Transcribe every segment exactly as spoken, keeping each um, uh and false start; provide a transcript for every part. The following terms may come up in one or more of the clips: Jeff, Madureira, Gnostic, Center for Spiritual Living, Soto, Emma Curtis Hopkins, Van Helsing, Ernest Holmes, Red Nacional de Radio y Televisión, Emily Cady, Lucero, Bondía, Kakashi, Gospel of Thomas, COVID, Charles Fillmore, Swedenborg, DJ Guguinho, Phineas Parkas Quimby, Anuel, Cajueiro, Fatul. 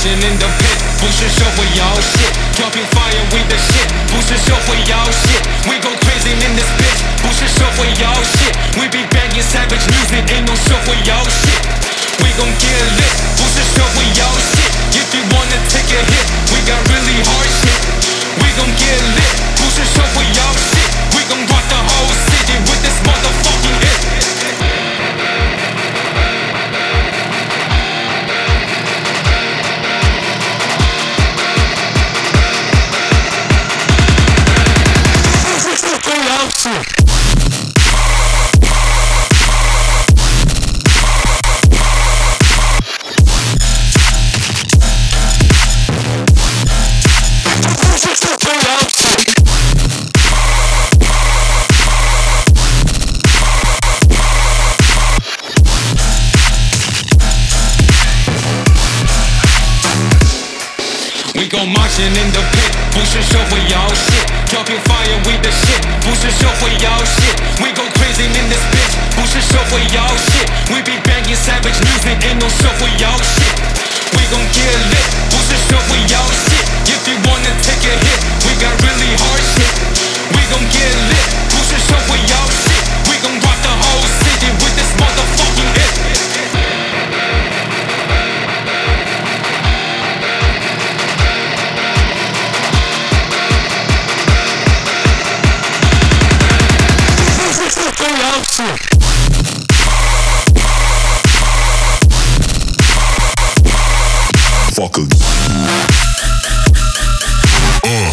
Caution in the pit, boost your show for y'all shit. Dropping fire with the shit, boost your show for y'all shit. We go crazy in this bitch, boost your show for y'all shit. We be banging savage music, ain't no show for y'all shit. We gon' get lit, boost your show for y'all shit. If you wanna take a hit, we got really hard shit. We gon' get lit, boost your show for y'all shit. We gon' rock the whole city with this motherfucking hit. Shit. Marching in the pit, boost your show for y'all shit. Dropping fire with the shit, boost your show for y'all shit. We go crazy in this bitch, boost your show for y'all shit. We be banging savage music, ain't no show for y'all shit. We gon' get lit, boost your show for y'all shit. If you wanna take a hit, we got really hard shit. We gon' get lit, boost your show for y'all shit. We gon' rock the whole city with this motherfucking hit. Shit. Fuckers. Uh.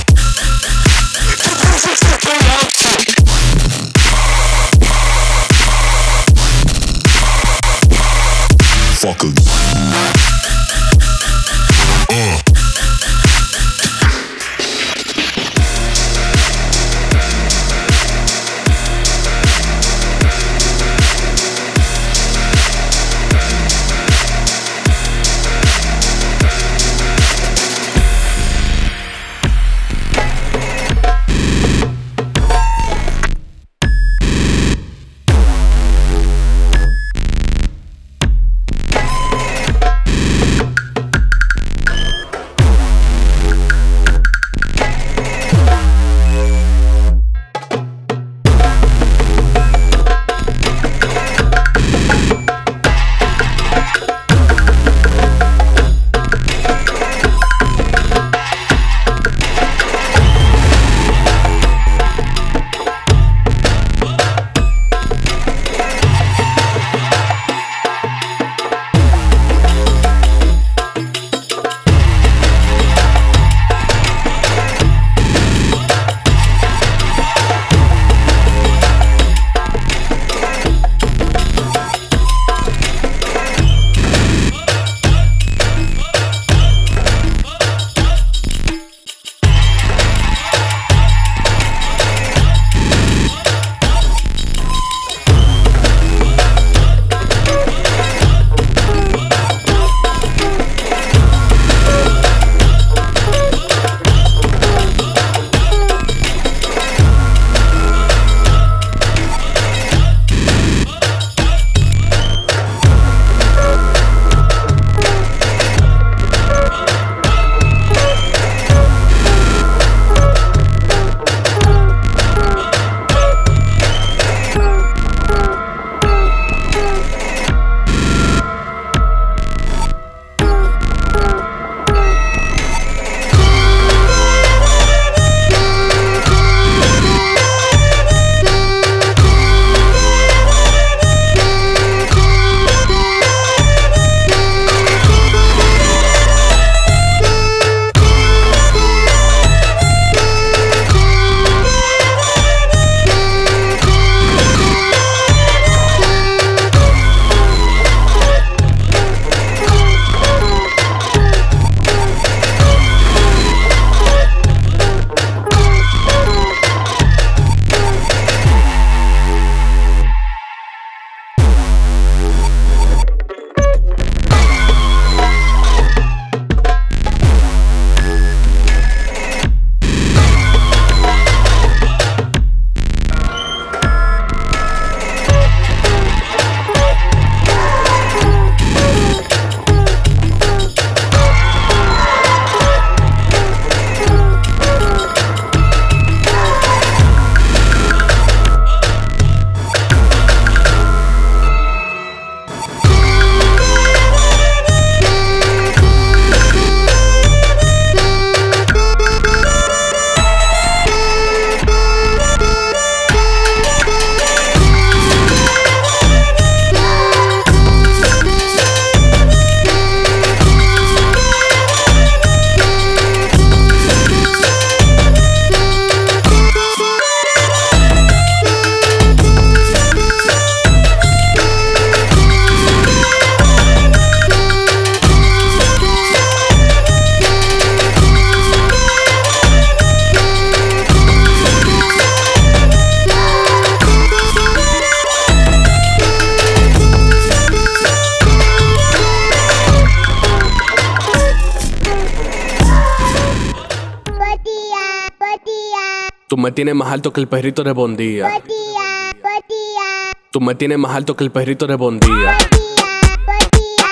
Tú me tienes más alto que el perrito de Bondía. Bondía, Bondía. Tú me tienes más alto que el perrito de Bondía. Bondía, Bondía.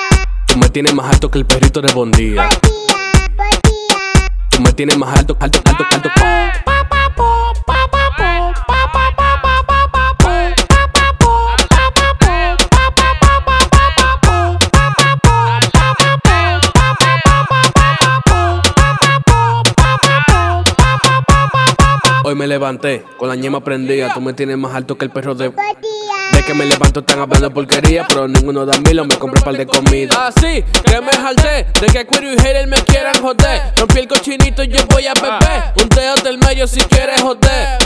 Tú me tienes más alto que el perrito de Bondía. Bondía, Bondía. Tú me tienes más alto, alto, alto, alto. Hoy me levanté, con la ñema prendida. Tú me tienes más alto que el perro de... De que me levanto están hablando porquería, pero ninguno da milo, me compré un par de comida. Así que me jalté, de que Cuero y Hater me quieran joder. Rompí el cochinito y yo voy a beber, un teo del medio si quieres joder.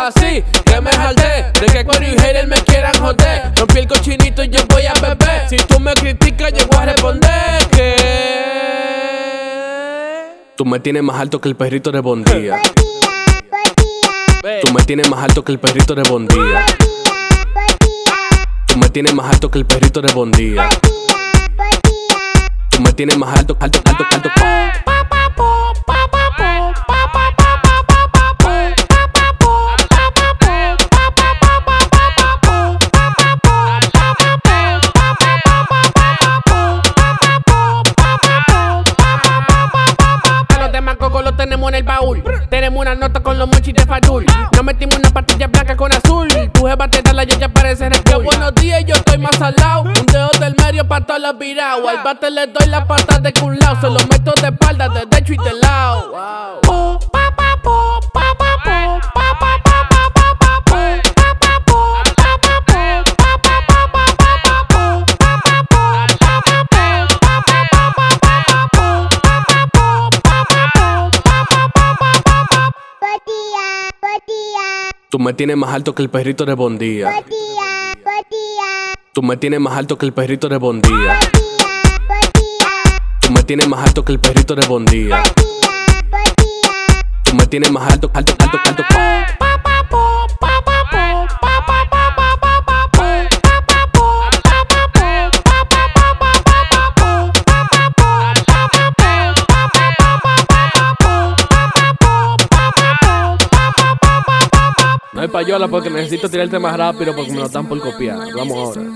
Así que me jalté, de que Cuero y Hater me quieran joder. Rompí el cochinito y yo voy a beber, si tú me criticas yo voy a responder que... Tú me tienes más alto que el perrito de Bondía. Tú me tienes más alto que el perrito de Bondía. Bondía, Bondía. Tú me tienes más alto que el perrito de Bondía. Bondía, Bondía. Tú me tienes más alto, alto, alto, alto. Tenemos en el baúl, tenemos una nota con los monchis de Fatul. Nos metimos una patilla blanca con azul. Tu jeva te da la yaya parece Red Bull. Buenos días, yo estoy más al lado. Un dedo del medio pa' todos los virados. Al bate le doy la pata de un lado. Se lo meto de espalda, de derecho y de lado. Po, pa, pa, po, pa, pa, po, pa, pa, pa, pa, pa, pa, po. Tú me tienes más alto que el perrito de Bondía. Bondía, Bondía. Tú me tienes más alto que el perrito de Bondía. Bondía, Bondía. Tú me tienes más alto que el perrito de Bondía. Bondía, Bondía. Tú me tienes más alto, alto, alto, alto. Pa, pa, po, pa, pa, po, pa, pa, pa, pa, pa, pa, po. No hay payola porque necesito tirarte más rápido porque me lo están por copiar. Vamos ahora.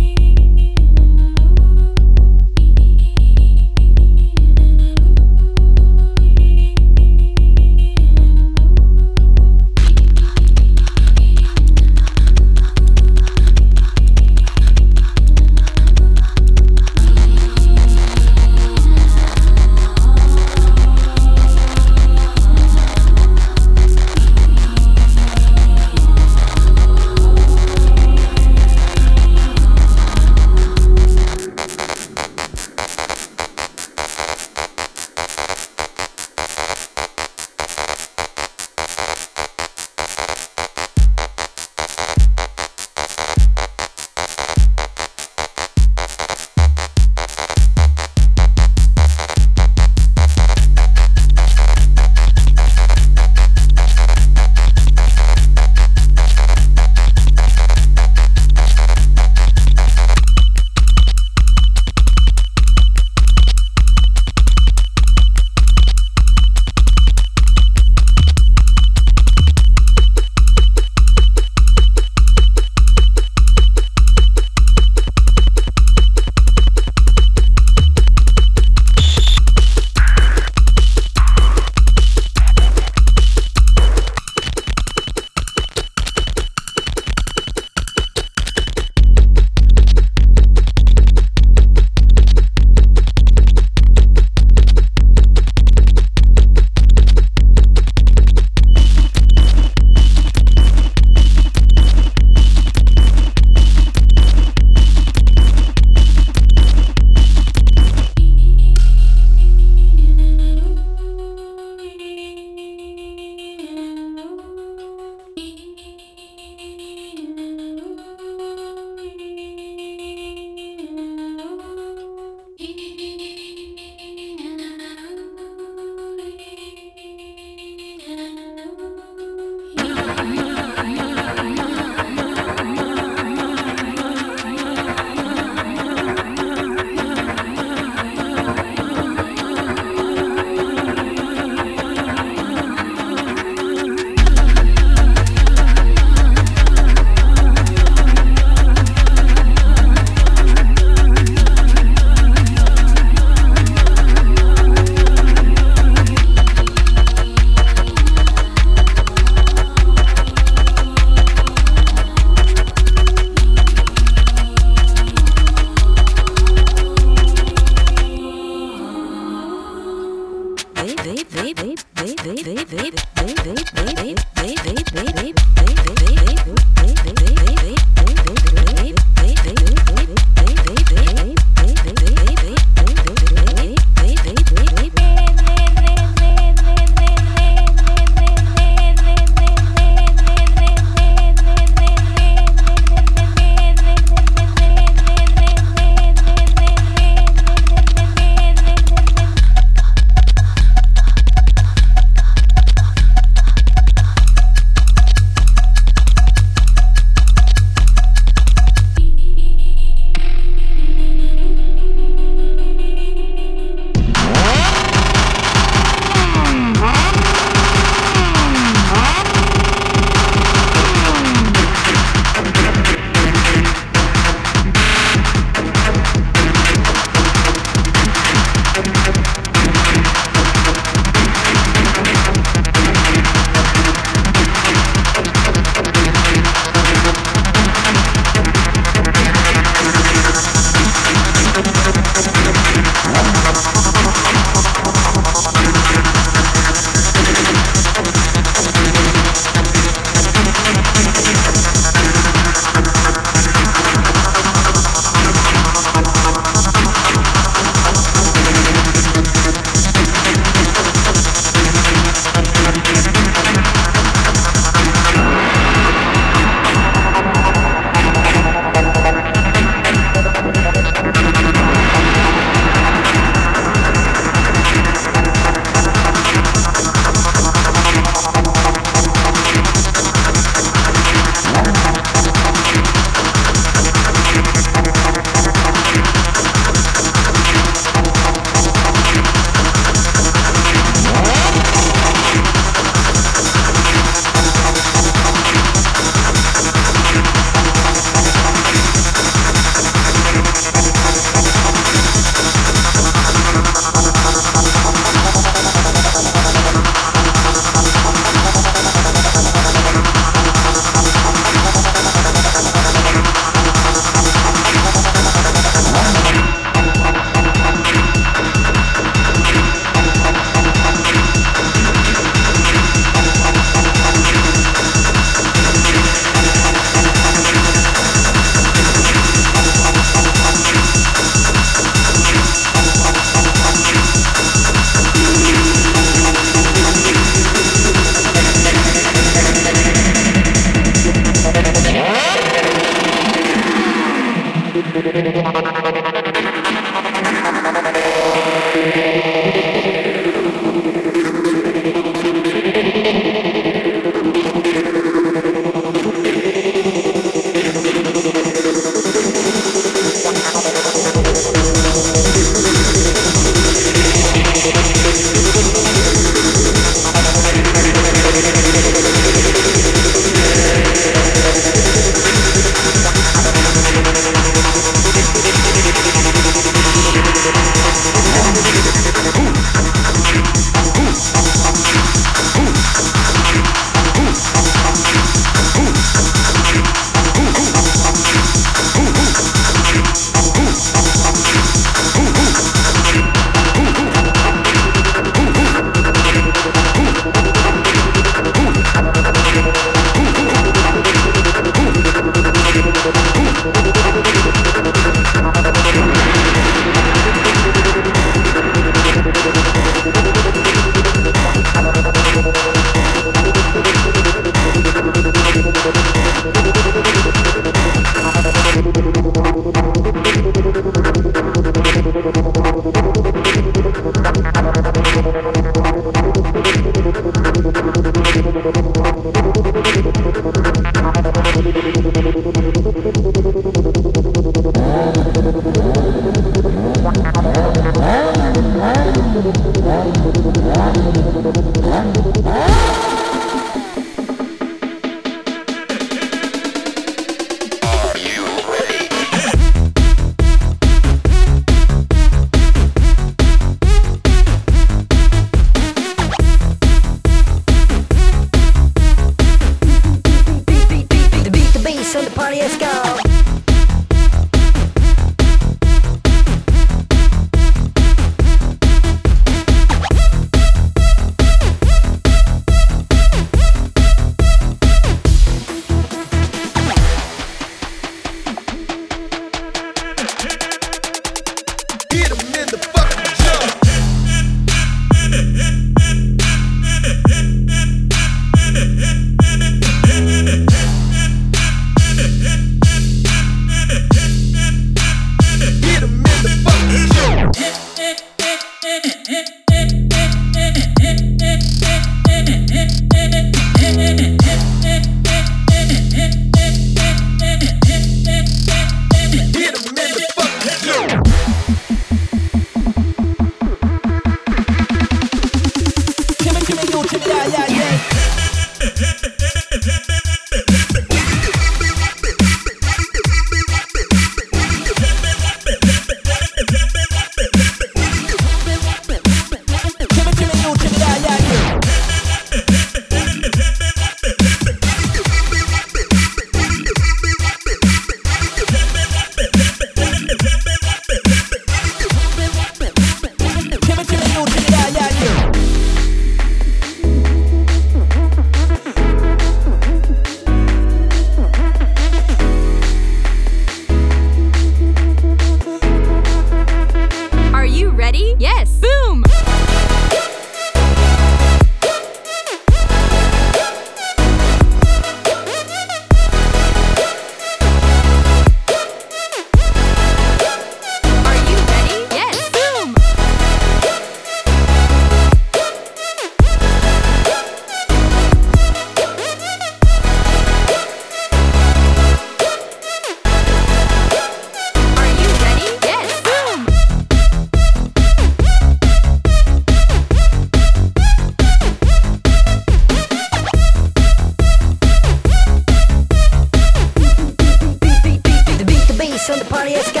lights on the party, let's go.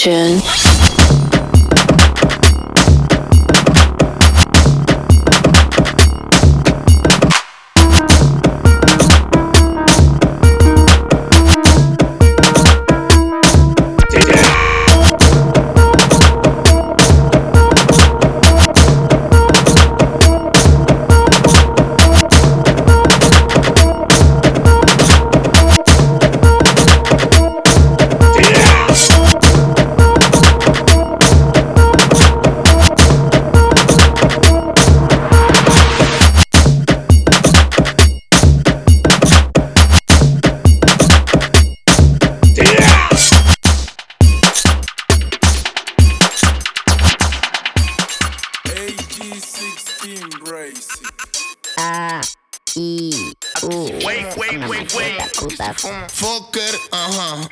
Tune. Fucker, ajá.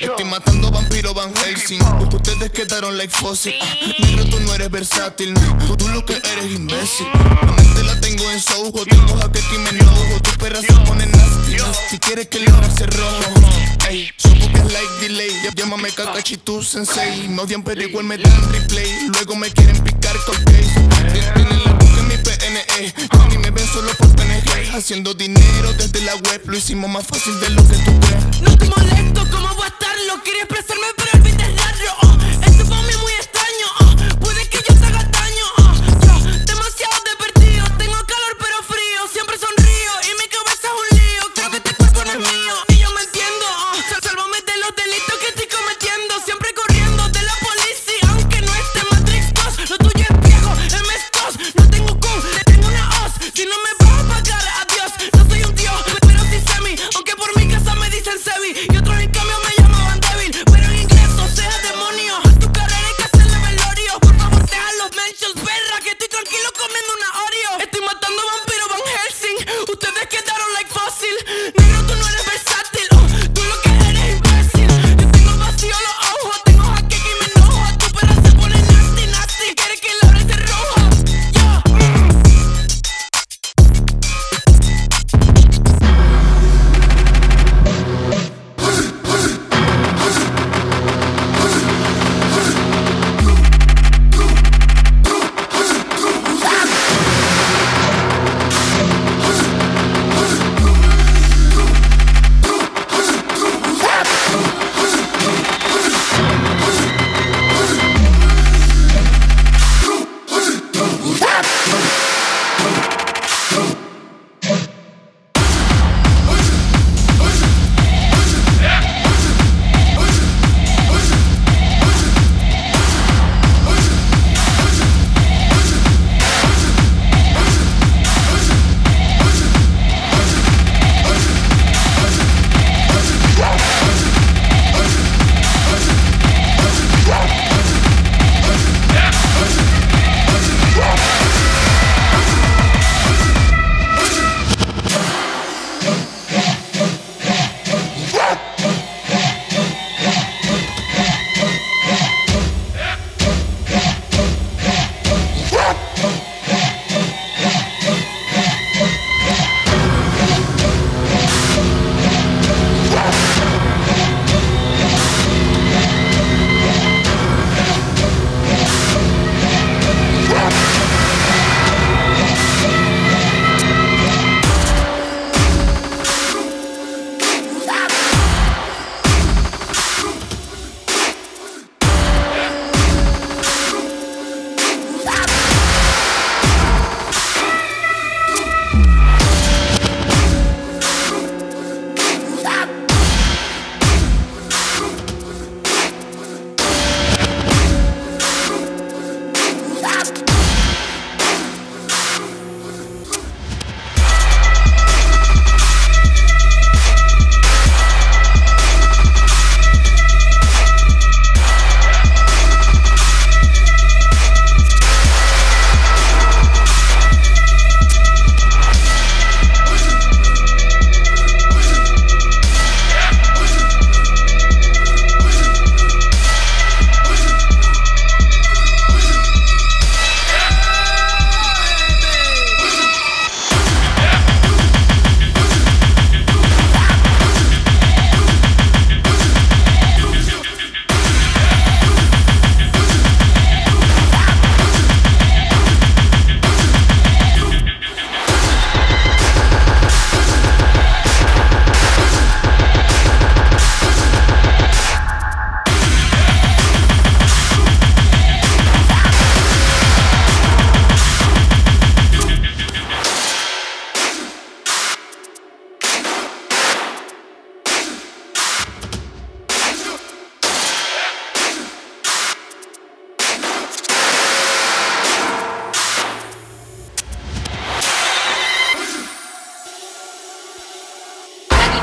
Estoy matando vampiros, Van Helsing. Ustedes quedaron like fósil. Negro, tú no eres versátil. Tú lo que eres imbécil. La mente la tengo en su ojo. Tengo jaqueca y me enojo. Tu perra se pone nasty. Si quieres que le hace rojo. Ey, son copias like delay. Llámame Kakashi, tu sensei. Me odian pero igual me dan replay. Luego me quieren picar con case. Yo ni me ven solo por P N G. Haciendo dinero desde la web. Lo hicimos más fácil de lo que tú ves. No te molesto, ¿cómo voy a estarlo? Quería expresarme, pero el beat es raro. Oh, esto para mí es muy extraño. Oh, puede que yo te haga daño. Oh, yo, demasiado de perdido. Tengo calor, pero frío. Siempre sonrío y mi cabeza es un lío. Creo que este cuerpo no es mío y yo me entiendo. Oh, sálvame de los delitos que estoy cometiendo. Siempre corriendo de la policía, aunque no esté Matrix dos. Lo tuyo es viejo, M S dos. No tengo con. Si no me vas a pagar, adiós. No soy un dios, pero sí semi. Aunque por mi casa me dicen sebi. Y otros en cambio me llamaban débil. Pero en inglés no seas demonio. Tu carrera es que se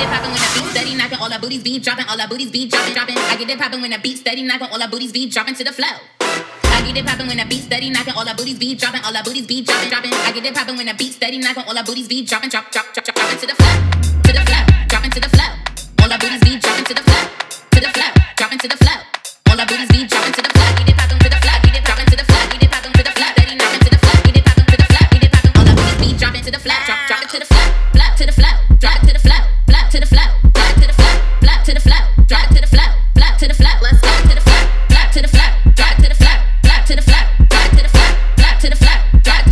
get it poppin' when the beat steady knockin', all our booties be droppin', all our booties be droppin', droppin'. I get it poppin' when the beat steady knockin', all our booties be droppin' to the flow. I get it poppin' when the beat steady knockin', all our booties be droppin', all our booties be droppin', droppin'. I get it poppin' when the beat steady knockin', all our booties be droppin', drop, drop, drop, droppin' to the flow, to the flow, droppin' to the flow. All our booties be droppin' to the flow, to the flow, droppin' to the flow. All our booties be droppin' to the flow. Get it poppin' to the flow, get it poppin' to the flow, get it poppin' to the flow. Steady knockin' to the flow, get it poppin' to the flow, get it poppin'. All our booties be droppin' to the flow, drop, drop it to the flow, flow to the flow, drop it to the flow, flow to the flow, flow to the flow, flow to the flow, drop to the flow, flow to the flow. Let's go to the flow, flow to the flow, drop to the flow, flow to the flow, drop to the flow, flow to the flow, drop to the flow, flow to the flow.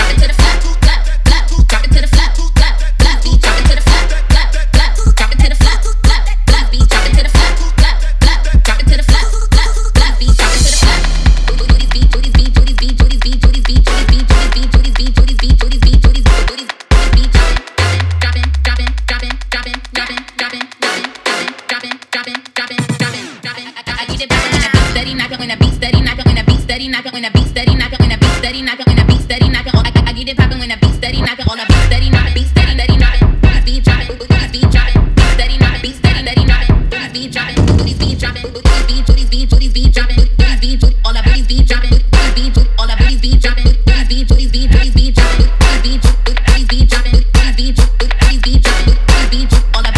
Let's go to the flow, flow, flow, drop it to the flow, flow, flow, drop it to the flow, flow, flow, drop it to the flow, flow, flow, drop it to the flow, flow, flow, drop it to the flow, flow, flow, drop it to the flow, flow, flow, drop it to the flow, flow, flow, drop it to the flow. Booties be, booties be, booties be, booties be, booties be, booties be, booties be, booties be, booties be, booties be, booties be, booties be. When a beat steady knockin', when a beat steady knockin', when a beat steady knockin', when a beat steady knockin', when a beat steady knockin', all I I get it poppin' when a beat steady knockin', all I beat steady knockin', beat steady steady knockin', booties be droppin', booties be droppin', beat steady knockin', beat steady steady knockin', booties be droppin', booties be droppin', booties be booties be booties be droppin', booties be booties all I booties be droppin', booties be booties all I booties be droppin', booties be booties be booties be droppin', booties be booties be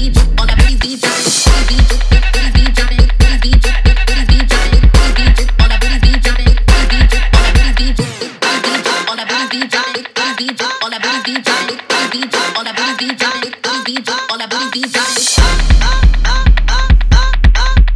droppin', booties be booties be droppin', booties be all I booties be droppin', booties be all I booties be droppin', booties be booties be droppin', booties be droppin'.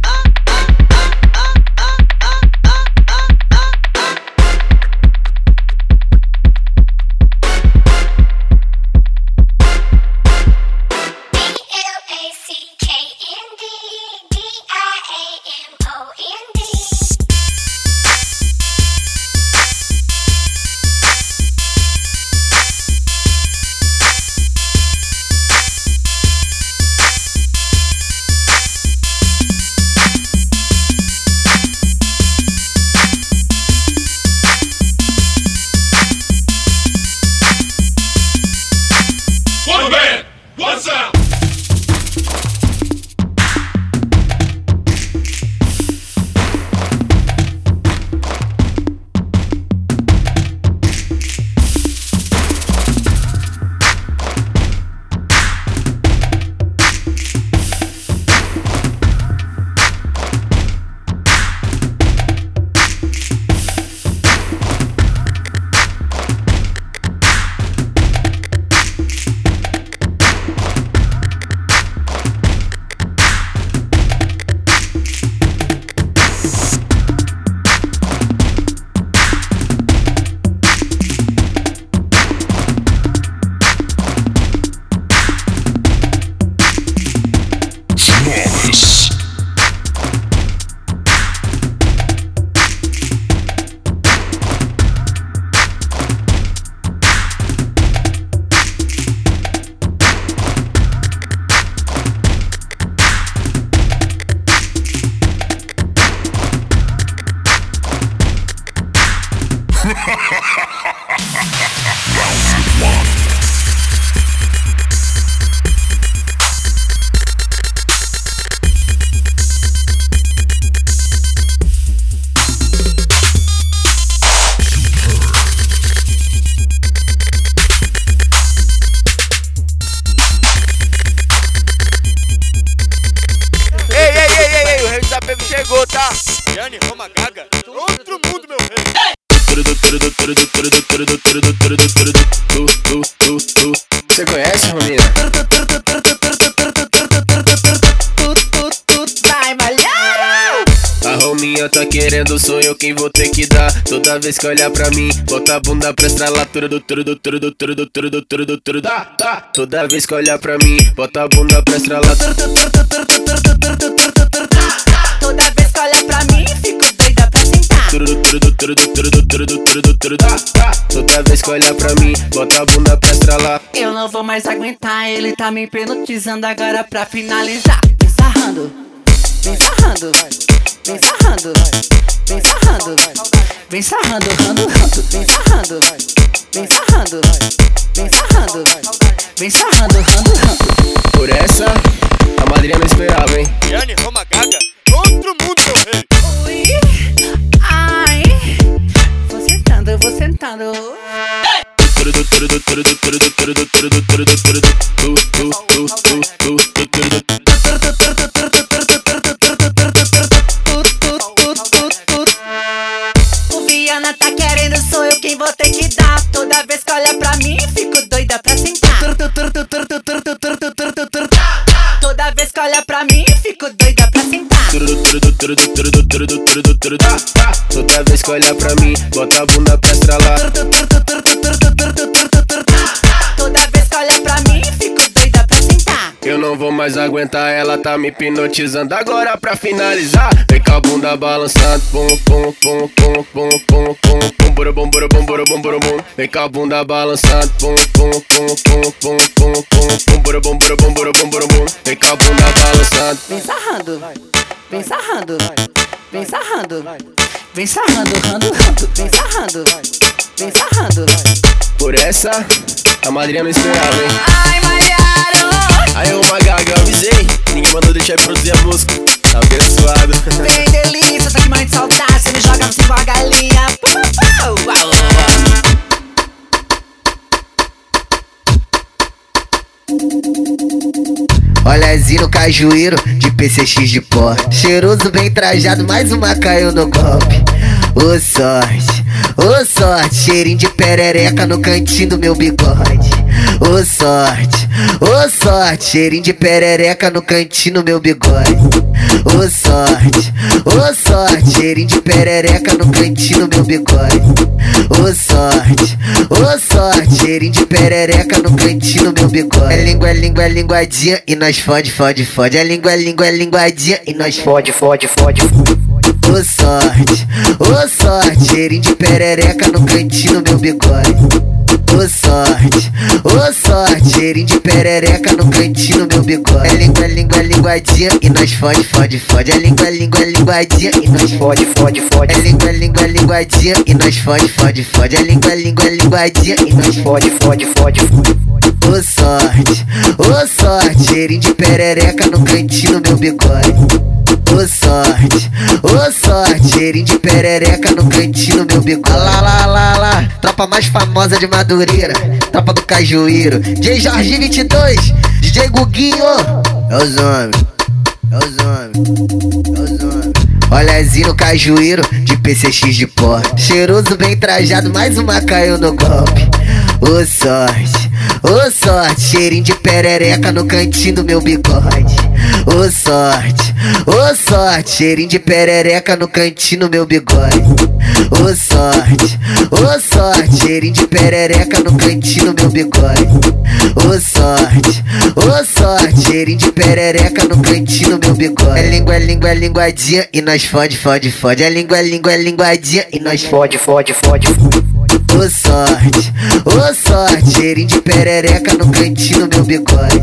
Toda vez que olha pra mim, bota a bunda pra estralar. Toda vez que olha pra mim, bota a bunda pra estralar. Toda vez que olha pra mim, fico doida pra sentar. Toda vez que olha pra mim, bota a bunda pra estralar. Eu não vou mais aguentar, ele tá me hipnotizando agora pra finalizar. Vem sarrando, vem sarrando, vem sarrando, vem sarrando. Vem sarrando, rando, rando, vem sarrando. Vem sarrando, vem sarrando, vem sarrando, rando, rando. Por essa, a madrinha não esperava, hein? Jane, Roma Gaga, outro mundo, meu rei. Ui, ai, vou sentando, vou sentando. Toda vez que olha pra mim, bota a bunda pra estralar. Toda vez que olha pra mim, fico doida pra sentar. Eu não vou mais aguentar, ela tá me hipnotizando. Agora pra finalizar, vem com a bunda balançando. Pum, pum, pum, pum, pum, pum, pum, pum, buru, bum, buru, bum, buru, bum, buru, bum. Vem com a bunda balançando. Pum, pum, pum, pum, pum, pum, pum, pum, buru, bum, buru, bum, buru, bum, buru, bum. Vem com a bunda balançando. Vem sarrando, vem sarrando, vem sarrando, vem sarrando, rando, rando, vem sarrando, vem sarrando. Por essa, a madrinha não esperava, hein? Ai, malharam! Aí uma gaga, eu avisei. Ninguém mandou deixar produzir a música. Tá abençoado. Vem delícia, tá que mais de saudade. Você me joga assim com a galinha. Pau, pau, pau. Olezinho no cajueiro, de P C X de pó. Cheiroso, bem trajado, mais uma caiu no golpe. Ô sorte, ô sorte, cheirinho de perereca no cantinho do meu bigode. Ô sorte, ô sorte, cheirinho de perereca no cantinho do meu bigode. Ô sorte, ô sorte, cheirinho de perereca no cantinho do meu bigode. Ô sorte, ô sorte, cheirinho de perereca no cantinho do meu bigode. É língua, é língua, é linguadinha e nós fode, fode, fode. É língua, é língua, é linguadinha e nós fode, fode, fode. Ô sorte, ô sorte, cheirinho de perereca no cantinho do meu bigode. Ô sorte, ô sorte, cheirinho de perereca no cantinho do meu bigode. É língua, língua, linguadinha e nós fode, fode, fode. É língua, língua, linguadinha e nós fode, fode, fode. É língua, língua, linguadinha e nós fode, fode, fode. É língua, língua, linguadinha e nós fode, fode, fode. Ô sorte, ô sorte, cheirinho de perereca no cantinho do meu bigode. Ô sorte, ô sorte, cheirinho de perereca no cantinho do meu bigode. Lá, lá, lá, lá, tropa mais famosa de Madureira, tropa do Cajueiro. D J Jorge vinte e dois, D J Guguinho. É os homens, é os homens, é os homens. Olezinho no cajueiro, de P C X de pó. Cheiroso, bem trajado, mais uma caiu no golpe. Ô sorte, ô sorte, cheirinho de perereca no cantinho do meu bigode. Ô sorte, ô sorte, cheirinho de perereca no cantinho do meu bigode. Ô sorte, ô sorte, cheirinho de perereca no cantinho do meu bigode. Ô sorte, ô sorte, cheirinho de perereca no cantinho do meu bigode. É língua, língua, linguadinha e nós fode, fode, fode. É língua, língua, linguadinha e nós fode, fode, fode. Ô sorte, ô sorte, cheirinho de perereca no cantinho do meu bigode.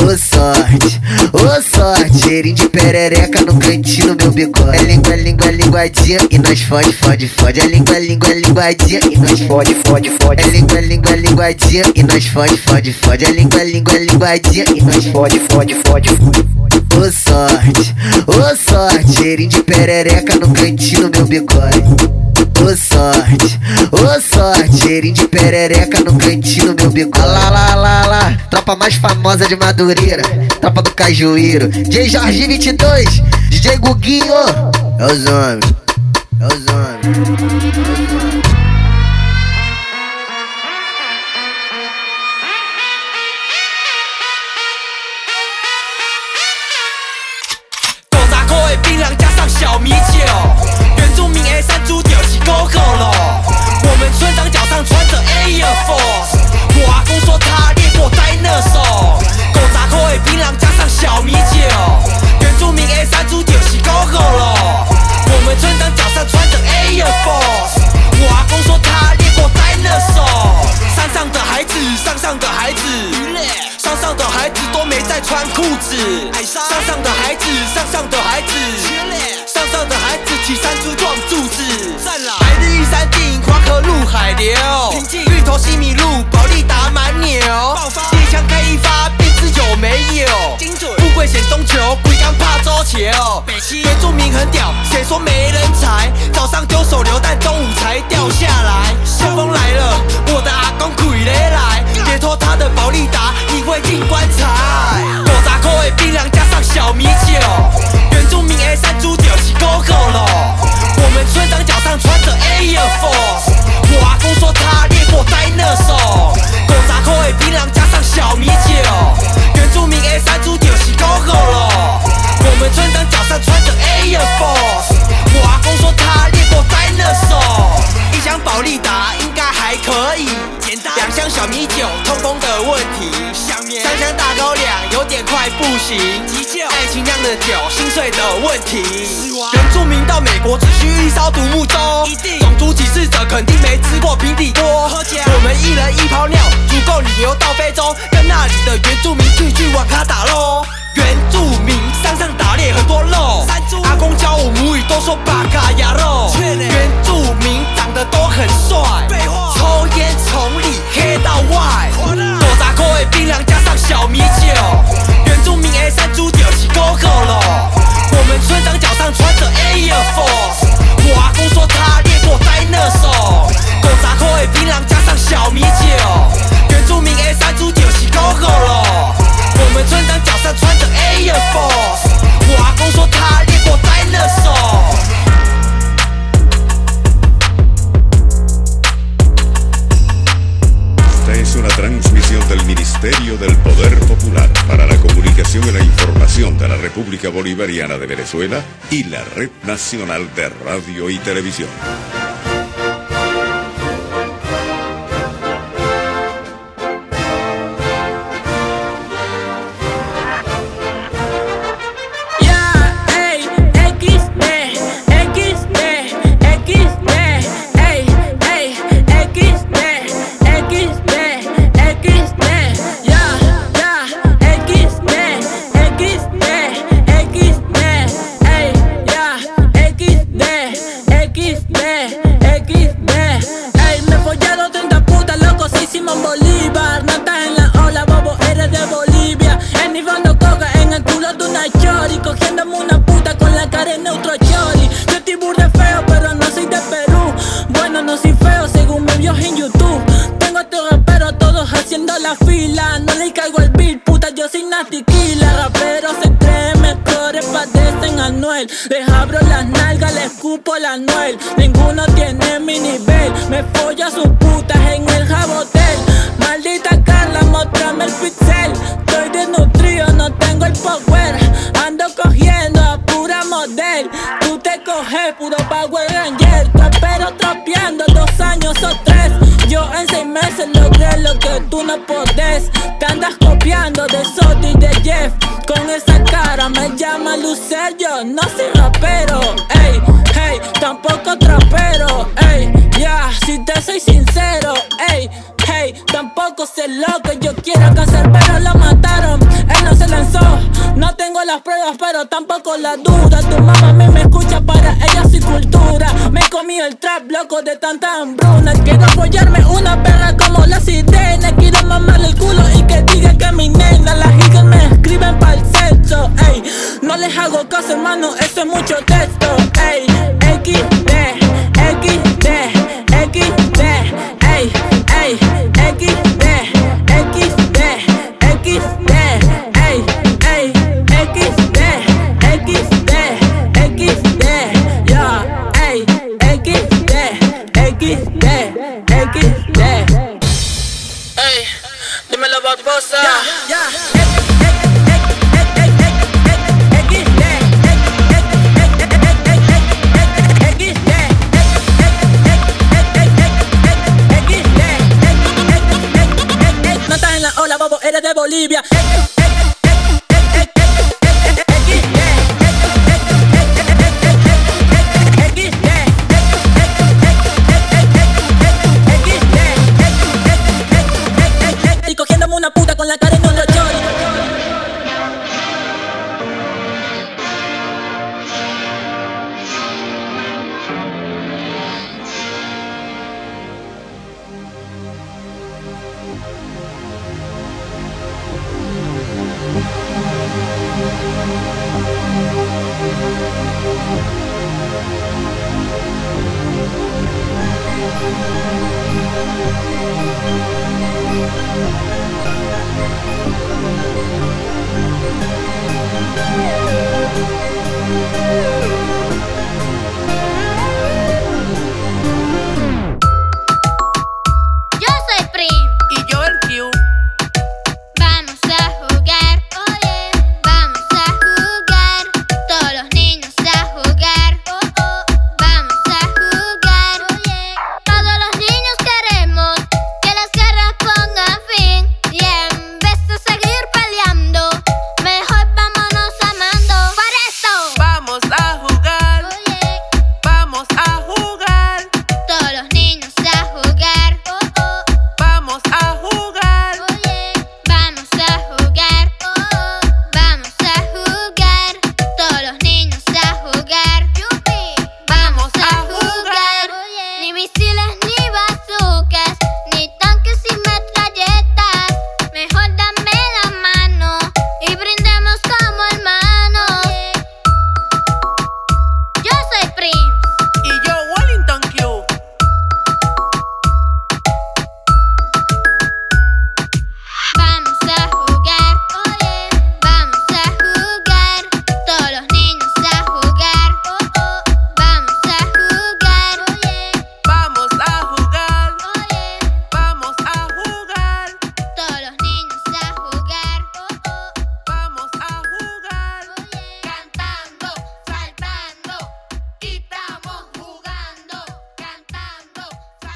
Ô sorte, ô sorte, cheirinho de perereca no cantinho do meu bigode. É língua, língua, linguadinha e nós fode, fode, fode. É língua, língua, linguadinha e nós fode, fode, fode. É língua, língua, linguadinha e nós fode, fode, fode. É língua, língua, linguadinha e nós fode, fode, fode. Ô sorte, ô sorte, cheirinho de perereca no cantinho do meu bigode. Ô sorte, ô sorte, cheirinho de perereca no cantinho do meu bigode. Lá, lá, lá, lá, tropa mais famosa de Madureira, tropa do Cajueiro. D J Jorge vinte e dois, D J Guguinho. É os homens, é os homens. 跳，北西原住民很屌，谁说没人才？早上丢手榴弹，中午才掉下来。旋风来了，我的阿公傀儡来，别拖他的保利达，你会进棺材。狗杂口味槟榔加上小米酒，原住民 A 三猪屌起 GoGo 了。我们村长脚上穿着 Air Force， 我阿公说他猎过 Dinosaur。狗杂口味槟榔加上小米酒，原住民 A 三猪屌起 GoGo 了。我们村长脚上穿着 Air Force， 我阿公说他猎过 Dinosaur。一箱保利达应该还可以，两箱小米酒，通风的问题。三箱大高粱有点快不行，爱情酿的酒，心碎的问题。原住民到美国只需一艘独木舟，种族歧视者肯定没吃过平底锅。我们一人一泡尿，足够旅游到非洲，跟那里的原住民去去玩卡打喽。原住民山上打猎很多肉，阿公教我母语都说巴嘎牙肉。原住民长得都很帅，抽烟从里黑到外，狗杂口味槟榔加上小米酒，原住民 A 三猪屌起 GoGo 了。我们村长脚上穿着 Air Force， 我阿公说他猎过 Dinosaur。 狗杂口味槟榔加上小米酒，原住民 A 三猪屌起 GoGo 了。我们村长脚上穿着 Air Force， 我阿公说他猎过 Dinosaur。Esta es una transmisión del Ministerio del Poder Popular para la Comunicación y la Información de la República Bolivariana de Venezuela y la Red Nacional de Radio y Televisión. Les abro las nalgas, les escupo la anuel. Ninguno tiene mi nivel. Me follo a sus putas en el jabotel. Maldita Carla, mostrame el pixel. Estoy desnutrido, no tengo el power. Ando cogiendo a pura model. Tú te coges puro power ranger. Trapero trapeando dos años o tres. Yo en seis meses logré lo que tú no podés. Te andas copiando de Soto y de Jeff. Con esa cara me llama Lucero, no soy rapero, ey, hey, tampoco trapero, ey, ya, yeah, si te soy sincero, ey, hey, tampoco sé lo que yo quiero hacer, pero lo mataron, él no se lanzó, no tengo las pruebas, pero tampoco la duda, tu mamá a mí me escucha, para ella soy cultura, me he comido el trap, loco, de tanta hambruna, quiero follarme una perra como la sirena, quiero mamarle el culo y que diga que mi nena, las hijas me escriben para sexo, ey, no les hago caso, hermano, eso es mucho texto, ey, XD, XD, XD, ey, ey, XD, XD, XD, ey, ey, XD, XD, XD, ya, ey, XD, XD, XD, ey, dímelo about bossa, ya, ya. Eres de Bolivia. Y cogiéndome una puta con la cara en otro chori. We'll be right back. Yeah.